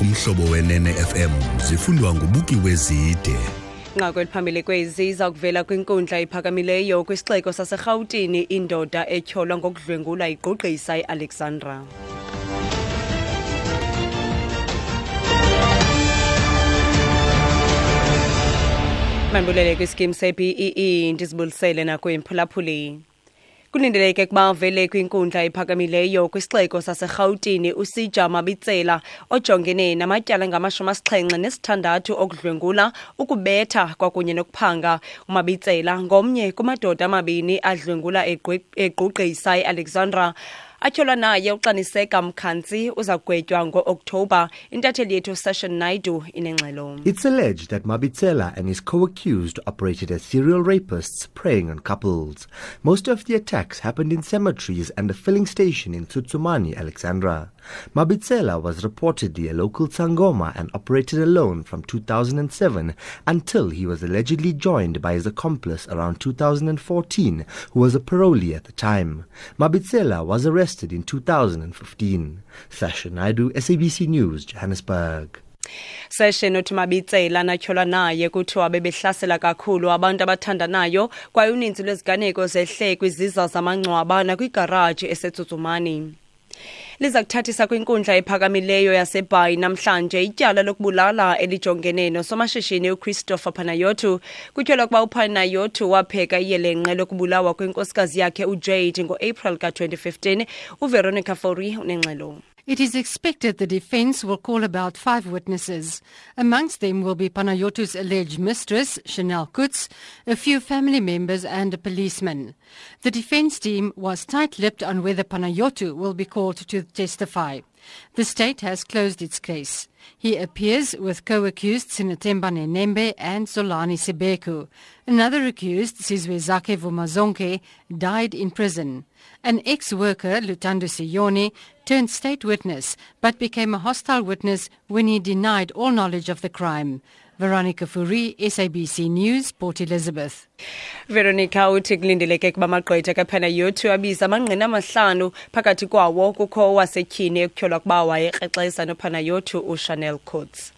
kumhlobo wenene FM zifundwa ngubuki wezide. Nagoel Pamileguizzi iza kuvela kwinkundla iphakamileyo kwisixeko saseGauteng indoda etyholwa ngokudlwengula Kaisai Alexandra. Manbuleguizkim C P E E ndizibulisele nakwimphulaphuli. Kulindeleke ukuba vele kwinkundla ephakamileyo kwisixeko saseGauteng uSijama Bibtsela ojongene namatyala ngama-76 okudlwengula, ukubetha kwakunye nokuphanga. UMabitsela ngomnye kumadoda amabini adlwengula Kaisai Alexandra. Acholanaye uxaniseka mkhantsi uzagwetywa ngo-October. Intatheli yethu Sasha Naidu inengxelo. It's alleged that Mabitsela and his co-accused operated as serial rapists preying on couples. Most of the attacks happened in cemeteries and a filling station in Tsutsumani, Alexandra. Mabitsela was reportedly a local Tsangoma and operated alone from 2007 until he was allegedly joined by his accomplice around 2014, who was a parolee at the time. Mabitsela was arrested in 2015. Sasha Naidu, SABC News, Johannesburg. Seshe nothi Mabitsela natyholanaye kuthiwa bebehlasela kakhulu abantu abathandanayo kwaye uninzi lweziganeko zehle kwiziza zamangcwaba nakwigaraji eseTsutshumani. Liza kuthathisa kwinkundla ephakamileyo yaseBhayi namhlanje ityala lokubulala elijongene nosomashishini uChristopher Panayiotou. Kutyholwa ukuba uPanayiotou wapheka iyelenqe lokubulawa kwenkosikazi yakhe uJade ngo-April ka-2015. UVeronica Fawori unengxelo. It is expected the defense will call about 5 witnesses. Amongst them will be Panayotu's alleged mistress, Chanelle Coutts, a few family members and a policeman. The defense team was tight-lipped on whether Panayiotou will be called to testify. The state has closed its case. He appears with co-accused Sinatemba Nembe and Zolani Sebeku. Another accused, Sizwe Zake Vumazonke, died in prison. An ex-worker, Lutando Siyoni, turned state witness but became a hostile witness when he denied all knowledge of the crime. Veronica Fawori, SABC News, Port Elizabeth. Veronica uthi kulindeleke ukuba amagqwetha kaPanayiotou abiza amangqina amahlanu, phakathi kwawo kukho wasetyhini ekutyholwa ukuba wayekrexesa noPanayiotou uChanelle Coutts.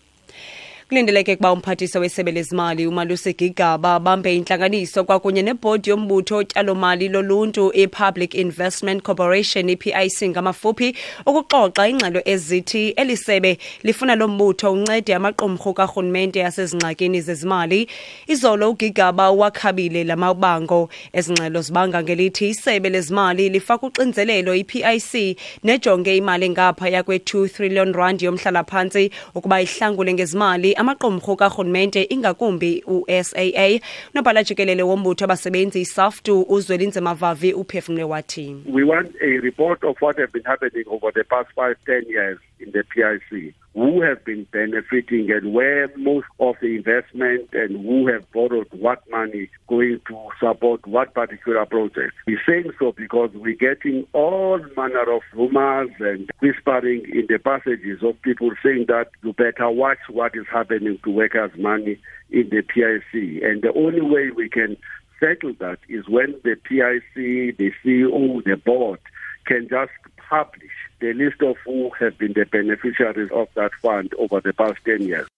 Kulindeleke ukuba umphathiswa wesebe lezimali uMalusi Gigaba abambe intlanganiso kwakunye nebhodi yombutho otyalomali loluntu iPublic Investment Corporation EPIC ngamafuphi, ukuxoxa ingxelo ezithi elisebe lifuna lombutho uncede amaqumrhu karhulumente yasezingxakini zezimali. Izolo uGigaba wakhabile lamabango. Ezingxelo zibanga ngelithi isebe lezimali lifaka uxinzelelo iPIC nejonge imali ngaphaya kwe R2 trillion yomhlalaphantsi ukuba ihlangule ngezimali amaqumrhu karhulumente, ingakumbi uSAA. Nobhala jikelele wombutho abasebenzi isaftu uZwelinzima Mavavi uphefumle wathi, we want a report of what have been happening over the past 5-10 years in the PIC, who have been benefiting and where most of the investment and who have borrowed what money going to support what particular project. We're saying so because we're getting all manner of rumors and whispering in the passages of people saying that you better watch what is happening to workers' money in the PIC. And the only way we can settle that is when the PIC, the CEO, the board can just publish the list of who have been the beneficiaries of that fund over the past 10 years.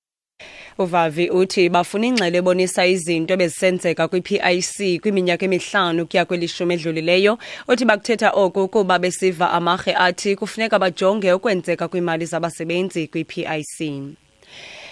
Uvavi uthi bafuna ingxelo ebonisa izinto bezisenzeka kwiPIC kwiminyaka emihlanu kuya kwelishumi edlulileyo. Uthi bakuthetha oku kuba besiva amarhe athi kufuneka bajonge okwenzeka kwimali zabasebenzi kwiPIC.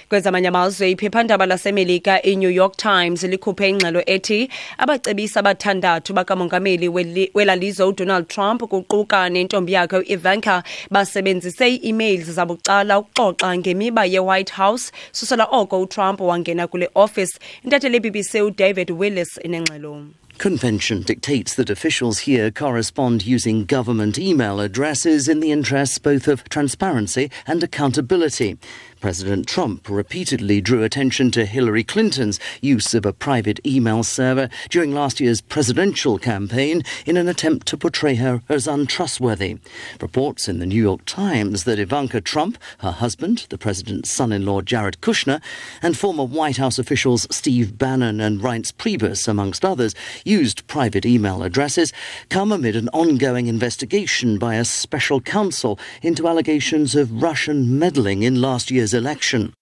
Kwezamanye amazwe, iphephandaba laseMelika iNew York Times likhuphe ingxelo ethi abacebisi abathandathu bakamongameli welalizwe uDonald Trump kuquka nentombi yakhe uIvanka basebenzise i-emails zabucala ukuxoxa ngemiba yeWhite House susela oko uTrump wangena kule office. Intatheli BBC uDavid Willis inengxelo. Convention dictates that officials here correspond using government email addresses in the interests both of transparency and accountability. President Trump repeatedly drew attention to Hillary Clinton's use of a private email server during last year's presidential campaign in an attempt to portray her as untrustworthy. Reports in the New York Times that Ivanka Trump, her husband, the president's son-in-law Jared Kushner, and former White House officials Steve Bannon and Reince Priebus, amongst others, used private email addresses, come amid an ongoing investigation by a special counsel into allegations of Russian meddling in last year's election.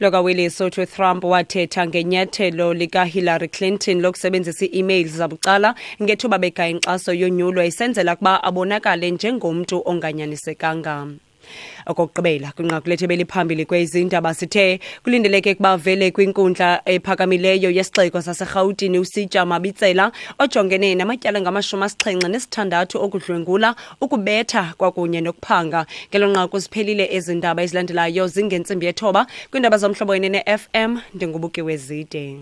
Lokawili Sotho Trump wathetha ngenyathelo lika Hillary Clinton lokusebenzisa emails zabucala ngethuba beka inxaso yonyulwa isenzela kuba abonakale njengomuntu onganyanisekanga. Okokugqibela kwinqaku lethu beliphambili kwezindaba sithe kulindeleke kuba vele kwinkundla ephakamileyo yesixeko saseGauteng uSijama Bibtsela ojongene namatyala ngama-76 okudlwengula, ukubetha kwakunye nokuphanga. Ngelo nqaku siphelile ezindaba ezilandelayo zingentsimbi yethoba kwiindaba zomhlobo wenene FM. Ndingubukiwe Zide.